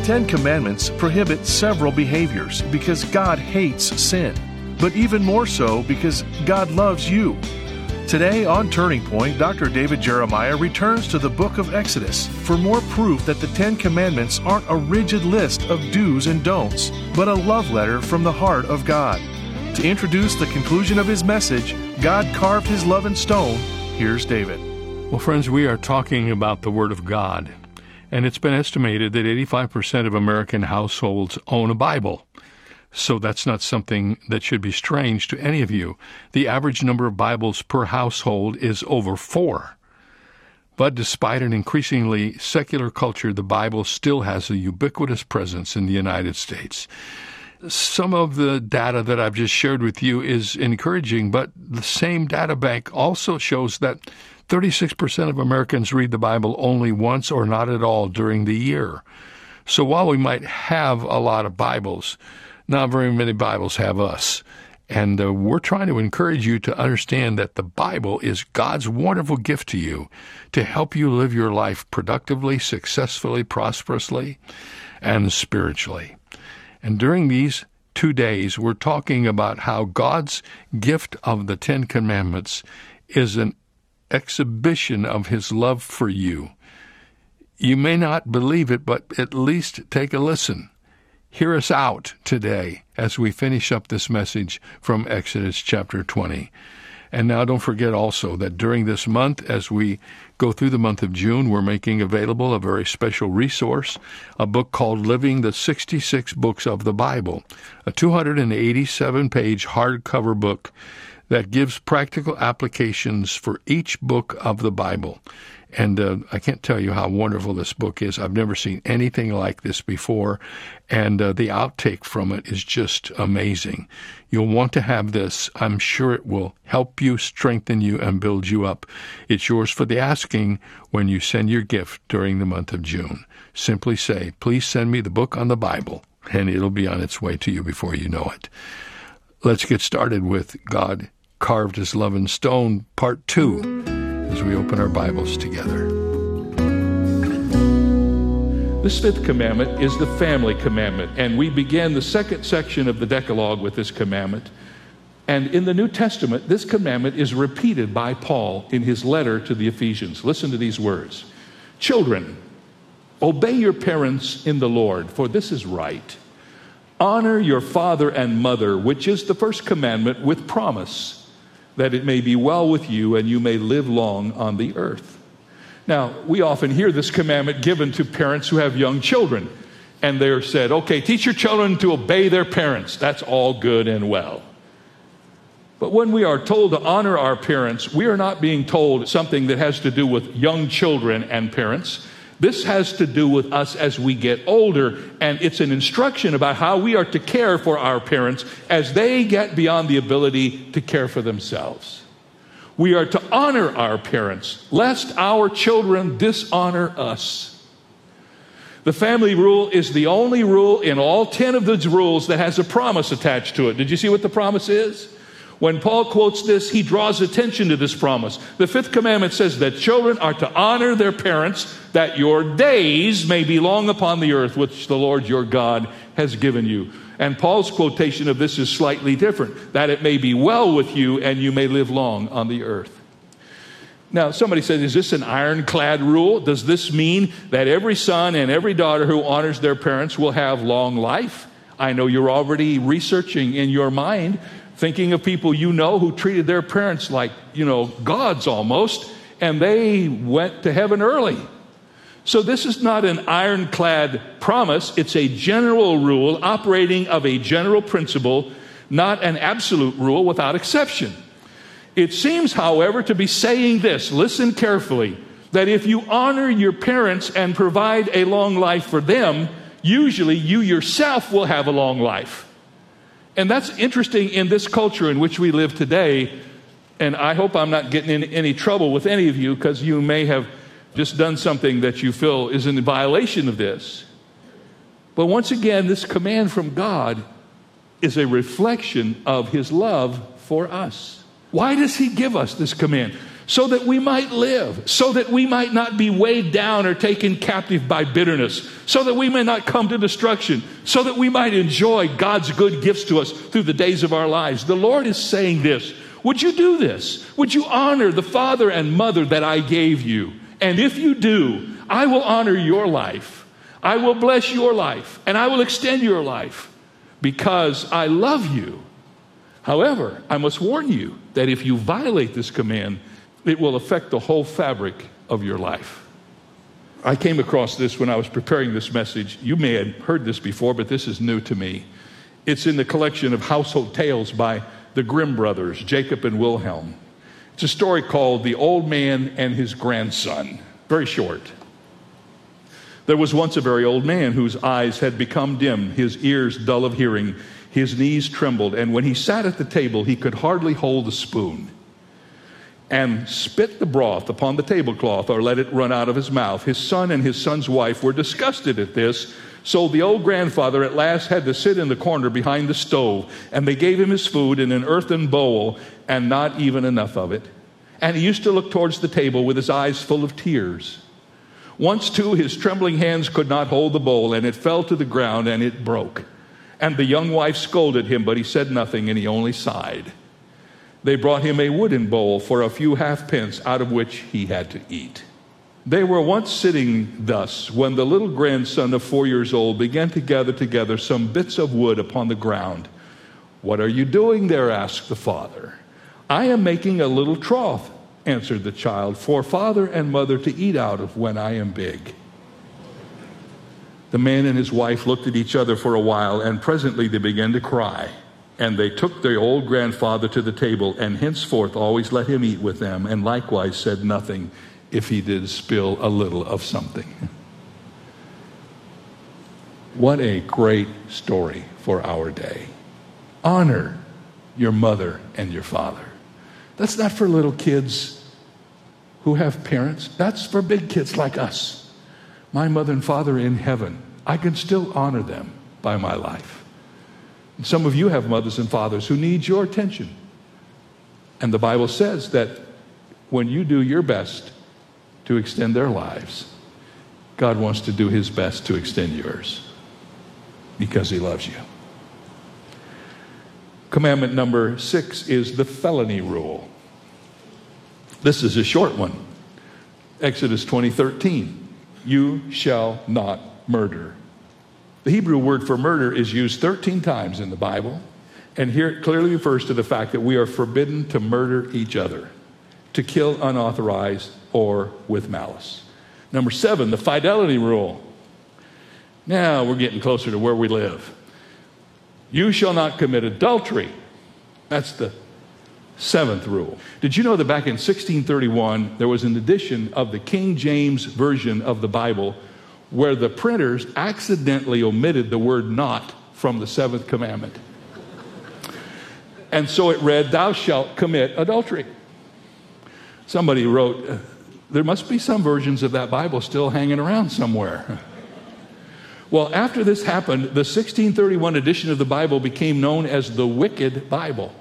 The Ten Commandments prohibit several behaviors because God hates sin, but even more so because God loves you. Today on Turning Point, Dr. David Jeremiah returns to the book of Exodus for more proof that the Ten Commandments aren't a rigid list of do's and don'ts, but a love letter from the heart of God. To introduce the conclusion of his message, God carved his love in stone, here's David. Well, friends, we are talking about the Word of God, and it's been estimated that 85% of American households own a Bible. So that's not something that should be strange to any of you. The average number of Bibles per household is over 4. But despite an increasingly secular culture, the Bible still has a ubiquitous presence in the United States. Some of the data that I've just shared with you is encouraging, but the same data bank also shows that 36% of Americans read the Bible only once or not at all during the year. So while we might have a lot of Bibles, not very many Bibles have us, and we're trying to encourage you to understand that the Bible is God's wonderful gift to you to help you live your life productively, successfully, prosperously, and spiritually. And during these 2 days, we're talking about how God's gift of the Ten Commandments is an exhibition of His love for you. You may not believe it, but at least take a listen. Hear us out today as we finish up this message from Exodus chapter 20. And now don't forget also that during this month, as we go through the month of June, we're making available a very special resource, a book called Living the 66 Books of the Bible, a 287-page hardcover book that gives practical applications for each book of the Bible. And I can't tell you how wonderful this book is. I've never seen anything like this before, and the outtake from it is just amazing. You'll want to have this. I'm sure it will help you, strengthen you, and build you up. It's yours for the asking when you send your gift during the month of June. Simply say, please send me the book on the Bible, and it'll be on its way to you before you know it. Let's get started with God Carved His Love in Stone, Part 2. As we open our Bibles together. This fifth commandment is the family commandment, and we begin the second section of the Decalogue with this commandment. And in the New Testament, this commandment is repeated by Paul in his letter to the Ephesians. Listen to these words. Children, obey your parents in the Lord, for this is right. Honor your father and mother, which is the first commandment with promise, that it may be well with you and you may live long on the earth. Now, we often hear this commandment given to parents who have young children, and they're said, okay, teach your children to obey their parents. That's all good and well. But when we are told to honor our parents, we are not being told something that has to do with young children and parents. This has to do with us as we get older, and it's an instruction about how we are to care for our parents as they get beyond the ability to care for themselves. We are to honor our parents, lest our children dishonor us. The family rule is the only rule in all 10 of the rules that has a promise attached to it. Did you see what the promise is? When Paul quotes this, he draws attention to this promise. The fifth commandment says that children are to honor their parents, that your days may be long upon the earth, which the Lord your God has given you. And Paul's quotation of this is slightly different, that it may be well with you and you may live long on the earth. Now, somebody says, is this an ironclad rule? Does this mean that every son and every daughter who honors their parents will have long life? I know you're already researching in your mind, thinking of people you know who treated their parents like, gods almost, and they went to heaven early. So this is not an ironclad promise. It's a general rule operating of a general principle, not an absolute rule without exception. It seems, however, to be saying this, listen carefully, that if you honor your parents and provide a long life for them, usually you yourself will have a long life. And that's interesting in this culture in which we live today, and I hope I'm not getting in any trouble with any of you because you may have just done something that you feel is in violation of this. But once again, this command from God is a reflection of His love for us. Why does He give us this command? so that we might live, so that we might not be weighed down or taken captive by bitterness, so that we may not come to destruction, so that we might enjoy God's good gifts to us through the days of our lives. The Lord is saying this. Would you do this? Would you honor the father and mother that I gave you? And if you do, I will honor your life. I will bless your life, and I will extend your life because I love you. However, I must warn you that if you violate this command, it will affect the whole fabric of your life. I came across this when I was preparing this message. You may have heard this before, but this is new to me. It's in the collection of household tales by the Grimm brothers, Jacob and Wilhelm. It's a story called The Old Man and His Grandson. Very short. There was once a very old man whose eyes had become dim, his ears dull of hearing, his knees trembled, and when he sat at the table, he could hardly hold a spoon. And spit the broth upon the tablecloth, or let it run out of his mouth. His son and his son's wife were disgusted at this, so the old grandfather at last had to sit in the corner behind the stove, and they gave him his food in an earthen bowl, and not even enough of it. And he used to look towards the table with his eyes full of tears. Once, too, his trembling hands could not hold the bowl, and it fell to the ground, and it broke. And the young wife scolded him, but he said nothing, and he only sighed. They brought him a wooden bowl for a few halfpence, out of which he had to eat. They were once sitting thus when the little grandson of 4 years old began to gather together some bits of wood upon the ground. "What are you doing there?" asked the father. "I am making a little trough," answered the child, "for father and mother to eat out of when I am big." The man and his wife looked at each other for a while, and presently they began to cry. And they took their old grandfather to the table, and henceforth always let him eat with them, and likewise said nothing if he did spill a little of something. What a great story for our day. Honor your mother and your father. That's not for little kids who have parents. That's for big kids like us. My mother and father in heaven, I can still honor them by my life. Some of you have mothers and fathers who need your attention. And the Bible says that when you do your best to extend their lives, God wants to do his best to extend yours because he loves you. Commandment number 6 is the felony rule. This is a short one. Exodus 20:13. You shall not murder. The Hebrew word for murder is used 13 times in the Bible, and here it clearly refers to the fact that we are forbidden to murder each other, to kill unauthorized or with malice. Number 7, the fidelity rule. Now we're getting closer to where we live. You shall not commit adultery. That's the 7th rule. Did you know that back in 1631, there was an edition of the King James version of the Bible where the printers accidentally omitted the word "not" from the 7th commandment? And so it read, "Thou shalt commit adultery." Somebody wrote, there must be some versions of that Bible still hanging around somewhere. Well, after this happened, the 1631 edition of the Bible became known as the Wicked Bible,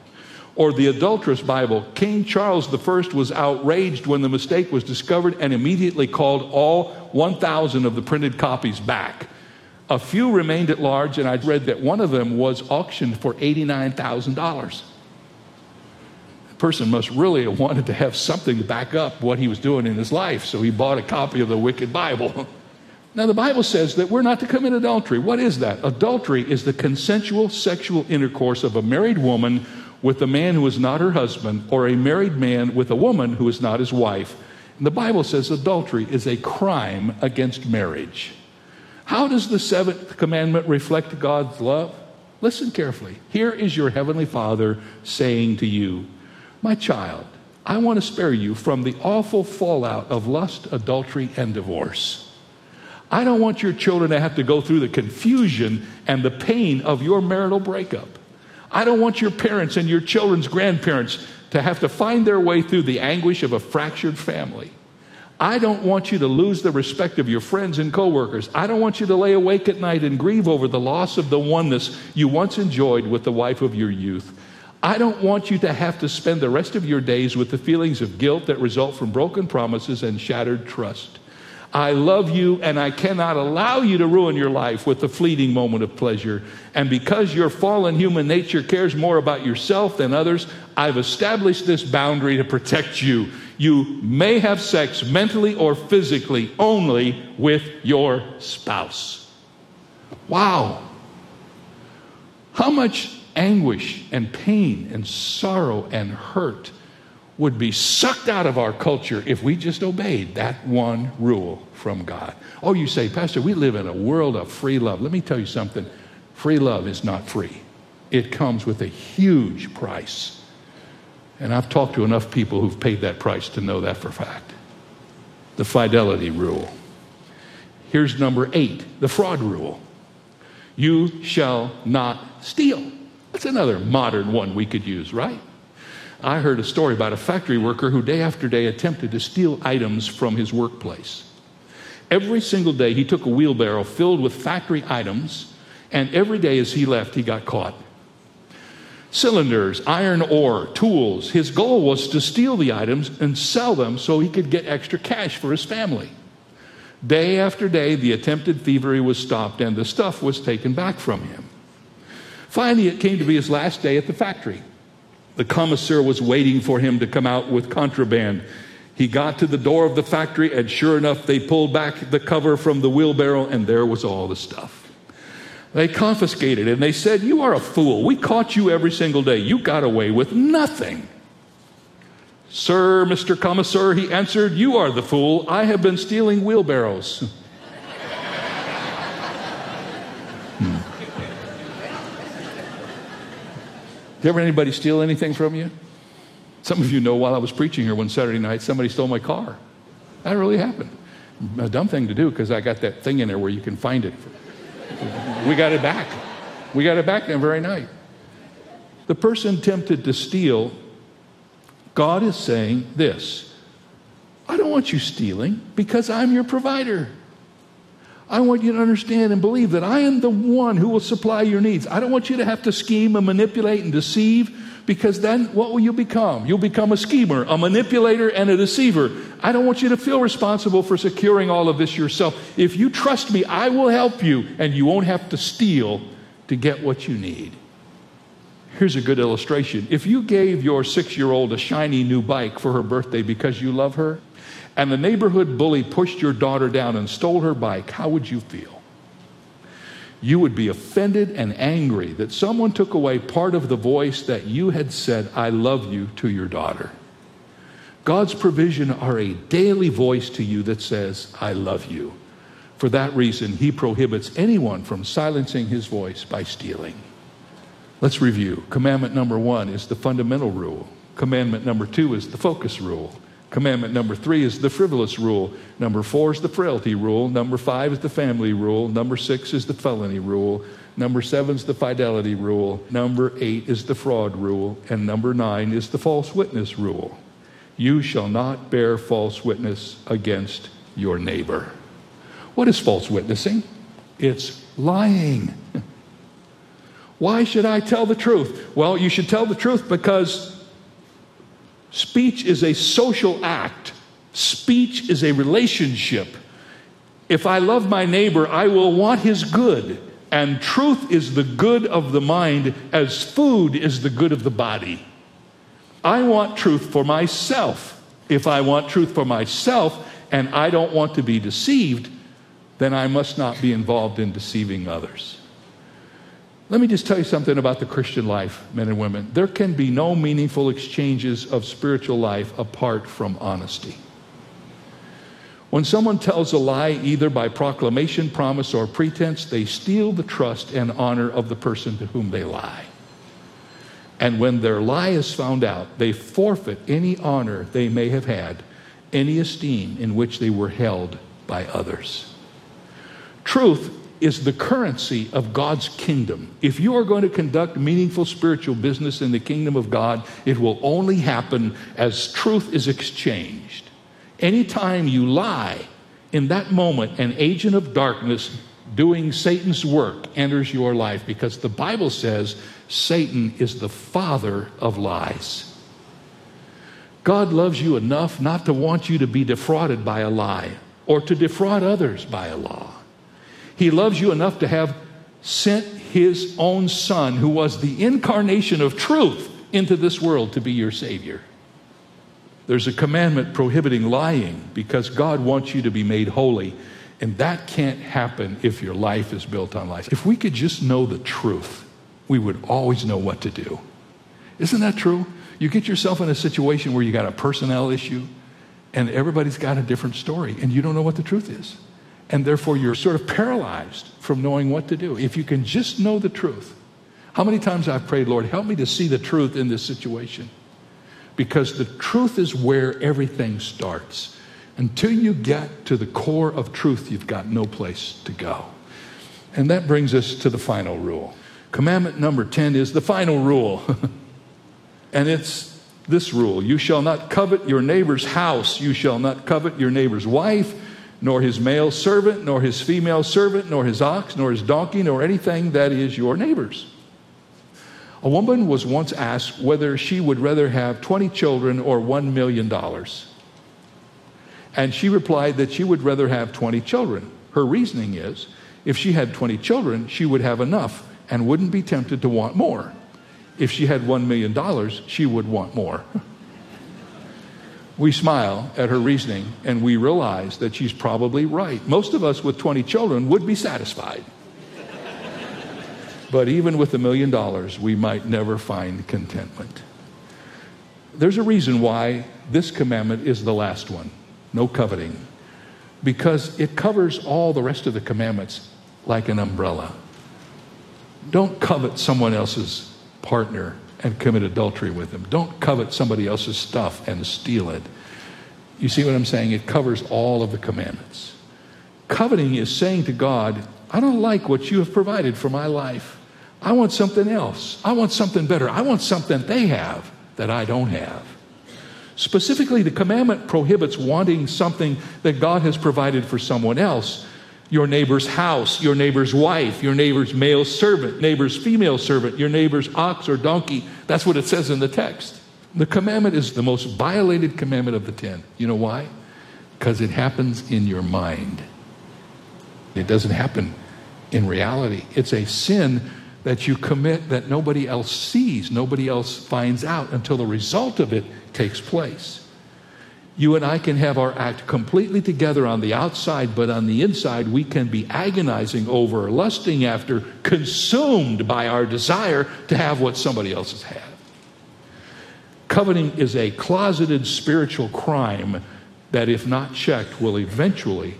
or the Adulterous Bible. King Charles I was outraged when the mistake was discovered and immediately called all 1,000 of the printed copies back. A few remained at large, and I read that one of them was auctioned for $89,000. The person must really have wanted to have something to back up what he was doing in his life, so he bought a copy of the Wicked Bible. Now, the Bible says that we're not to commit adultery. What is that? Adultery is the consensual sexual intercourse of a married woman with a man who is not her husband, or a married man with a woman who is not his wife. The Bible says adultery is a crime against marriage. How does the 7th commandment reflect God's love? Listen carefully. Here is your heavenly Father saying to you, "My child, I want to spare you from the awful fallout of lust, adultery, and divorce. I don't want your children to have to go through the confusion and the pain of your marital breakup. I don't want your parents and your children's grandparents to have to find their way through the anguish of a fractured family. I don't want you to lose the respect of your friends and coworkers. I don't want you to lay awake at night and grieve over the loss of the oneness you once enjoyed with the wife of your youth. I don't want you to have to spend the rest of your days with the feelings of guilt that result from broken promises and shattered trust. I love you, and I cannot allow you to ruin your life with the fleeting moment of pleasure. And because your fallen human nature cares more about yourself than others, I've established this boundary to protect you. You may have sex mentally or physically only with your spouse. Wow. How much anguish and pain and sorrow and hurt would be sucked out of our culture if we just obeyed that one rule from God. Oh, you say, Pastor, we live in a world of free love. Let me tell you something. Free love is not free. It comes with a huge price. And I've talked to enough people who've paid that price to know that for a fact. The fidelity rule. Here's number 8, the fraud rule. You shall not steal. That's another modern one we could use, right? I heard a story about a factory worker who day after day attempted to steal items from his workplace. Every single day he took a wheelbarrow filled with factory items, and every day as he left he got caught. Cylinders, iron ore, tools. His goal was to steal the items and sell them so he could get extra cash for his family. Day after day the attempted thievery was stopped and the stuff was taken back from him. Finally, it came to be his last day at the factory. The commissaire was waiting for him to come out with contraband. He got to the door of the factory, and sure enough, they pulled back the cover from the wheelbarrow, and there was all the stuff. They confiscated it, and they said, "You are a fool. We caught you every single day. You got away with nothing." "Sir, Mr. Commissaire," he answered, "you are the fool. I have been stealing wheelbarrows." Did ever anybody steal anything from you? Some of you know while I was preaching here one Saturday night, somebody stole my car. That really happened. A dumb thing to do because I got that thing in there where you can find it. We got it back. We got it back that very night. The person tempted to steal, God is saying this: I don't want you stealing because I'm your provider. I want you to understand and believe that I am the one who will supply your needs. I don't want you to have to scheme and manipulate and deceive, because then what will you become? You'll become a schemer, a manipulator, and a deceiver. I don't want you to feel responsible for securing all of this yourself. If you trust me, I will help you, and you won't have to steal to get what you need. Here's a good illustration. If you gave your 6-year-old a shiny new bike for her birthday because you love her, and the neighborhood bully pushed your daughter down and stole her bike, how would you feel? You would be offended and angry that someone took away part of the voice that you had said, "I love you," to your daughter. God's provision are a daily voice to you that says, "I love you." For that reason, he prohibits anyone from silencing his voice by stealing. Let's review. Commandment number 1 is the fundamental rule. Commandment number 2 is the focus rule. Commandment number 3 is the frivolous rule. Number 4 is the frailty rule. Number 5 is the family rule. Number 6 is the felony rule. Number 7 is the fidelity rule. Number 8 is the fraud rule. And number 9 is the false witness rule. You shall not bear false witness against your neighbor. What is false witnessing? It's lying. Why should I tell the truth? Well, you should tell the truth because speech is a social act. Speech is a relationship. If I love my neighbor, I will want his good. And truth is the good of the mind, as food is the good of the body. I want truth for myself. If I want truth for myself and I don't want to be deceived, then I must not be involved in deceiving others. Let me just tell you something about the Christian life, men and women. There can be no meaningful exchanges of spiritual life apart from honesty. When someone tells a lie, either by proclamation, promise, or pretense, they steal the trust and honor of the person to whom they lie. And when their lie is found out, they forfeit any honor they may have had, any esteem in which they were held by others. Truth is the currency of God's kingdom. If you are going to conduct meaningful spiritual business in the kingdom of God, it will only happen as truth is exchanged. Anytime you lie, in that moment, an agent of darkness doing Satan's work enters your life, because the Bible says Satan is the father of lies. God loves you enough not to want you to be defrauded by a lie or to defraud others by a lie. He loves you enough to have sent his own son, who was the incarnation of truth, into this world to be your Savior. There's a commandment prohibiting lying, because God wants you to be made holy. And that can't happen if your life is built on lies. If we could just know the truth, we would always know what to do. Isn't that true? You get yourself in a situation where you got a personnel issue and everybody's got a different story and you don't know what the truth is. And therefore you're sort of paralyzed from knowing what to do. If you can just know the truth. How many times I've prayed, Lord, help me to see the truth in this situation. Because the truth is where everything starts. Until you get to the core of truth, you've got no place to go. And that brings us to the final rule. Commandment number 10 is the final rule. And it's this rule. You shall not covet your neighbor's house. You shall not covet your neighbor's wife, nor his male servant, nor his female servant, nor his ox, nor his donkey, nor anything that is your neighbor's. A woman was once asked whether she would rather have 20 children or $1 million. And she replied that she would rather have 20 children. Her reasoning is, if she had 20 children, she would have enough and wouldn't be tempted to want more. If she had $1 million, she would want more. We smile at her reasoning, and we realize that she's probably right. Most of us with 20 children would be satisfied. But even with $1 million, we might never find contentment. There's a reason why this commandment is the last one. No coveting, because it covers all the rest of the commandments like an umbrella. Don't covet someone else's partner and commit adultery with them. Don't covet somebody else's stuff and steal it. You see what I'm saying? It covers all of the commandments. Coveting is saying to God, I don't like what you have provided for my life. I want something else. I want something better. I want something they have that I don't have. Specifically, the commandment prohibits wanting something that God has provided for someone else. Your neighbor's house, your neighbor's wife, your neighbor's male servant, neighbor's female servant, your neighbor's ox or donkey. That's what it says in the text. The commandment is the most violated commandment of the 10. You know why? Because it happens in your mind. It doesn't happen in reality. It's a sin that you commit that nobody else sees, nobody else finds out until the result of it takes place. You and I can have our act completely together on the outside, but on the inside we can be agonizing over, lusting after, consumed by our desire to have what somebody else has had. Coveting is a closeted spiritual crime that, if not checked, will eventually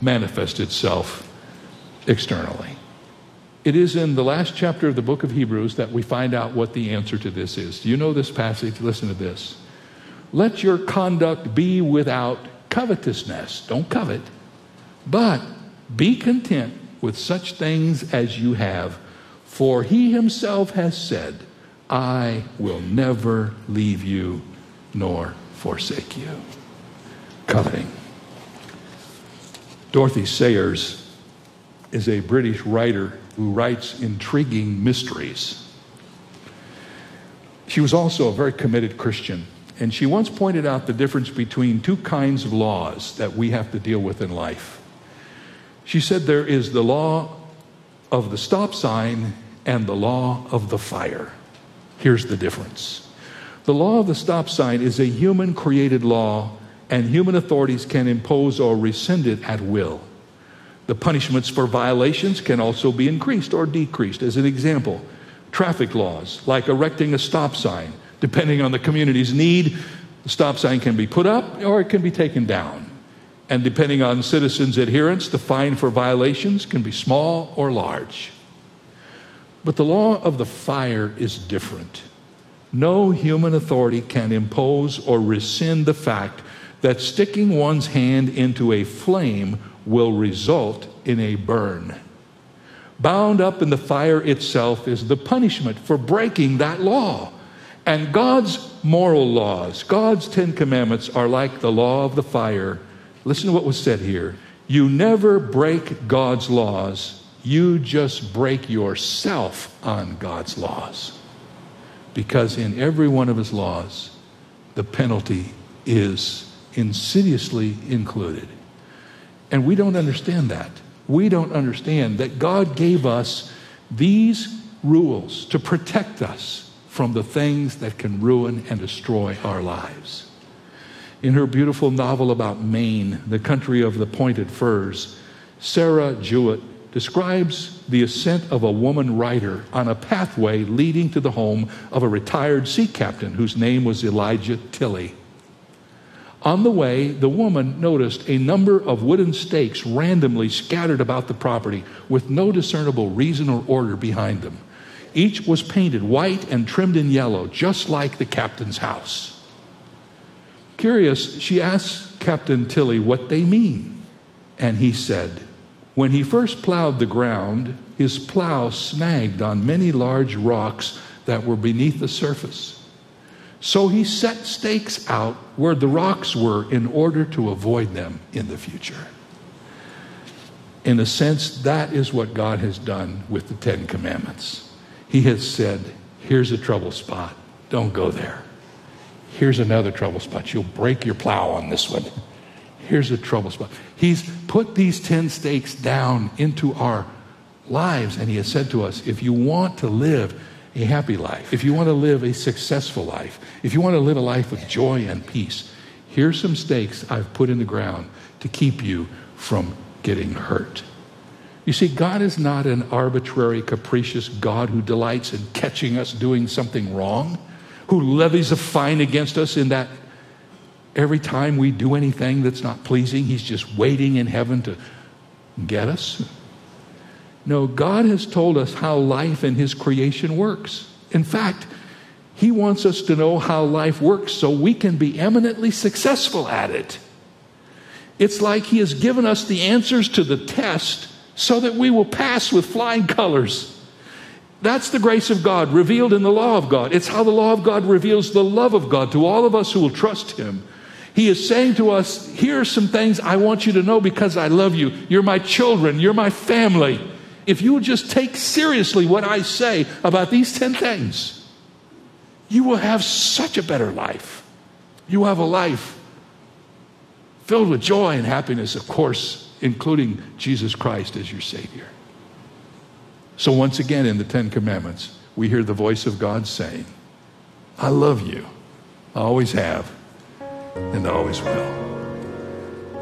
manifest itself externally. It is in the last chapter of the book of Hebrews that we find out what the answer to this is. Do you know this passage? Listen to this. Let your conduct be without covetousness. Don't covet. But be content with such things as you have. For he himself has said, I will never leave you nor forsake you. Coveting. Dorothy Sayers is a British writer who writes intriguing mysteries. She was also a very committed Christian, and she once pointed out the difference between two kinds of laws that we have to deal with in life. She said there is the law of the stop sign and the law of the fire. Here's the difference. The law of the stop sign is a human-created law, and human authorities can impose or rescind it at will. The punishments for violations can also be increased or decreased. As an example, traffic laws, like erecting a stop sign. Depending on the community's need, the stop sign can be put up or it can be taken down. And depending on citizens' adherence, the fine for violations can be small or large. But the law of the fire is different. No human authority can impose or rescind the fact that sticking one's hand into a flame will result in a burn. Bound up in the fire itself is the punishment for breaking that law. And God's moral laws, God's 10 commandments, are like the law of the fire. Listen to what was said here. You never break God's laws. You just break yourself on God's laws. Because in every one of his laws, the penalty is insidiously included. And we don't understand that. We don't understand that God gave us these rules to protect us from the things that can ruin and destroy our lives. In her beautiful novel about Maine, the country of the pointed firs, Sarah Jewett describes the ascent of a woman writer on a pathway leading to the home of a retired sea captain whose name was Elijah Tilly. On the way, the woman noticed a number of wooden stakes randomly scattered about the property with no discernible reason or order behind them. Each was painted white and trimmed in yellow, just like the captain's house. Curious, she asked Captain Tilly what they mean. And he said, when he first plowed the ground, his plow snagged on many large rocks that were beneath the surface. So he set stakes out where the rocks were in order to avoid them in the future. In a sense, that is what God has done with the Ten Commandments. He has said, here's a trouble spot. Don't go there. Here's another trouble spot. You'll break your plow on this one. Here's a trouble spot. He's put these 10 stakes down into our lives, and he has said to us, if you want to live a happy life, if you want to live a successful life, if you want to live a life of joy and peace, here's some stakes I've put in the ground to keep you from getting hurt. You see, God is not an arbitrary, capricious God who delights in catching us doing something wrong, who levies a fine against us in that every time we do anything that's not pleasing, he's just waiting in heaven to get us. No, God has told us how life in his creation works. In fact, he wants us to know how life works so we can be eminently successful at it. It's like he has given us the answers to the test so that we will pass with flying colors. That's the grace of God revealed in the law of God. It's how the law of God reveals the love of God to all of us who will trust him. He is saying to us, here are some things I want you to know because I love you. You're my children. You're my family. If you will just take seriously what I say about these 10 things, you will have such a better life. You will have a life filled with joy and happiness, of course, including Jesus Christ as your Savior. So once again in the Ten Commandments, we hear the voice of God saying, I love you. I always have and I always will.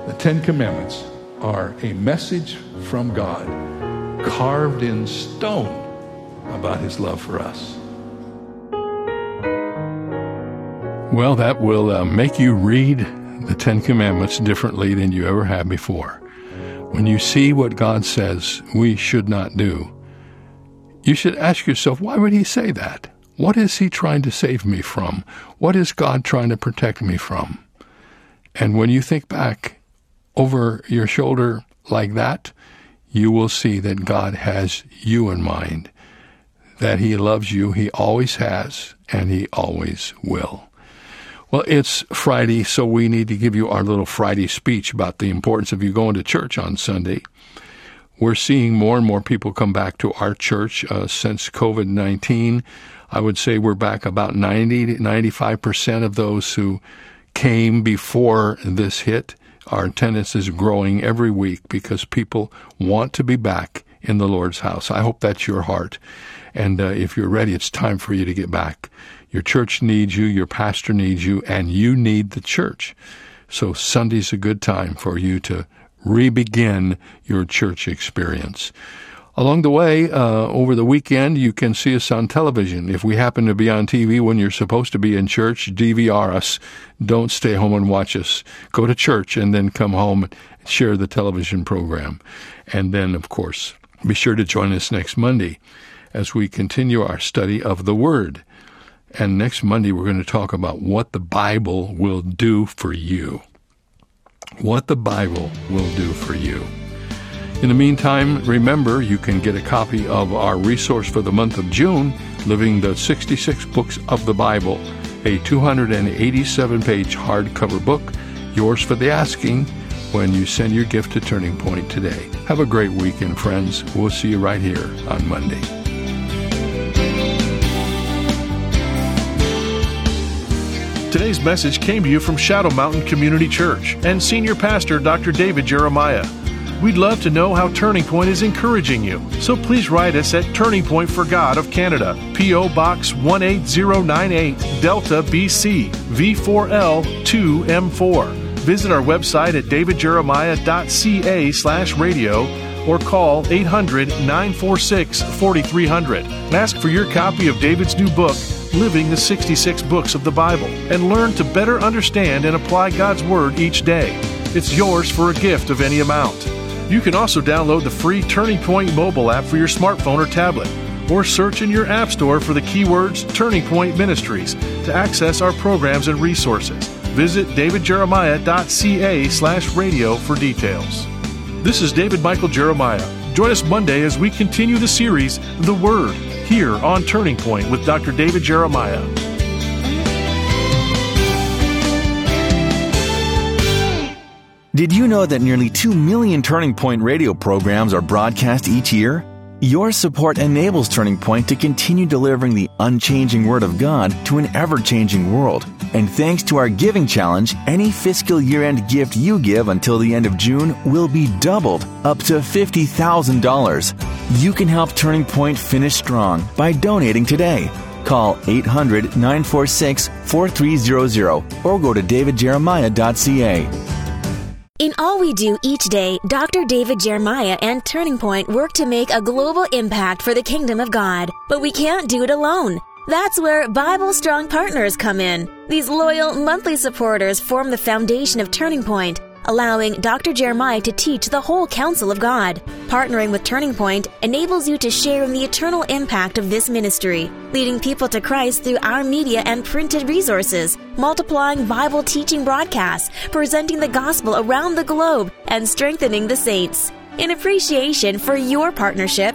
The Ten Commandments are a message from God carved in stone about his love for us. Well, that will make you read the Ten Commandments differently than you ever have before. When you see what God says we should not do, you should ask yourself, why would he say that? What is he trying to save me from? What is God trying to protect me from? And when you think back over your shoulder like that, you will see that God has you in mind, that he loves you, he always has, and he always will. Well, it's Friday, so we need to give you our little Friday speech about the importance of you going to church on Sunday. We're seeing more and more people come back to our church since COVID-19. I would say we're back about 90 to 95% of those who came before this hit. Our attendance is growing every week because people want to be back in the Lord's house. I hope that's your heart. And if you're ready, it's time for you to get back. Your church needs you, your pastor needs you, and you need the church. So Sunday's a good time for you to re-begin your church experience. Along the way, over the weekend, you can see us on television. If we happen to be on TV when you're supposed to be in church, DVR us. Don't stay home and watch us. Go to church and then come home and share the television program. And then, of course, be sure to join us next Monday as we continue our study of the Word. And next Monday, we're going to talk about what the Bible will do for you. What the Bible will do for you. In the meantime, remember, you can get a copy of our resource for the month of June, Living the 66 Books of the Bible, a 287-page hardcover book, yours for the asking. when you send your gift to Turning Point today. Have a great weekend, friends. We'll see you right here on Monday. Today's message came to you from Shadow Mountain Community Church and Senior Pastor Dr. David Jeremiah. We'd love to know how Turning Point is encouraging you, so please write us at Turning Point for God of Canada, P.O. Box 18098, Delta, BC, V4L 2M4. Visit our website at davidjeremiah.ca/radio or call 800-946-4300. Ask for your copy of David's new book, Living the 66 Books of the Bible, and learn to better understand and apply God's Word each day. It's yours for a gift of any amount. You can also download the free Turning Point mobile app for your smartphone or tablet, or search in your app store for the keywords Turning Point Ministries to access our programs and resources. Visit davidjeremiah.ca/radio for details. This is David Michael Jeremiah. Join us Monday as we continue the series, The Word, here on Turning Point with Dr. David Jeremiah. Did you know that nearly 2 million Turning Point radio programs are broadcast each year? Your support enables Turning Point to continue delivering the unchanging Word of God to an ever-changing world. And thanks to our giving challenge, any fiscal year-end gift you give until the end of June will be doubled, up to $50,000. You can help Turning Point finish strong by donating today. Call 800-946-4300 or go to davidjeremiah.ca. In all we do each day, Dr. David Jeremiah and Turning Point work to make a global impact for the kingdom of God. But we can't do it alone. That's where Bible Strong Partners come in. These loyal monthly supporters form the foundation of Turning Point, allowing Dr. Jeremiah to teach the whole counsel of God. Partnering with Turning Point enables you to share in the eternal impact of this ministry, leading people to Christ through our media and printed resources, multiplying Bible teaching broadcasts, presenting the gospel around the globe, and strengthening the saints. In appreciation for your partnership,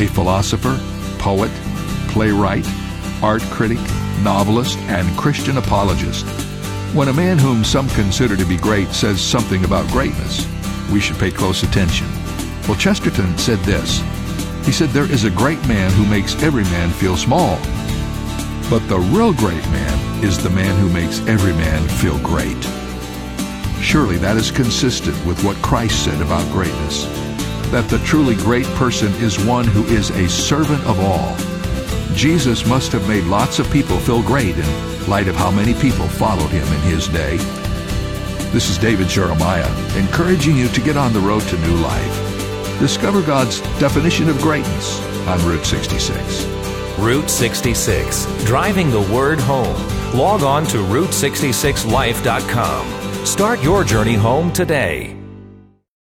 a philosopher, poet, playwright, art critic, novelist, and Christian apologist. When a man whom some consider to be great says something about greatness, we should pay close attention. Well, Chesterton said this. He said, "There is a great man who makes every man feel small, but the real great man is the man who makes every man feel great." Surely that is consistent with what Christ said about greatness, that the truly great person is one who is a servant of all. Jesus must have made lots of people feel great in light of how many people followed him in his day. This is David Jeremiah, encouraging you to get on the road to new life. Discover God's definition of greatness on Route 66. Route 66, driving the word home. Log on to Route66Life.com. Start your journey home today.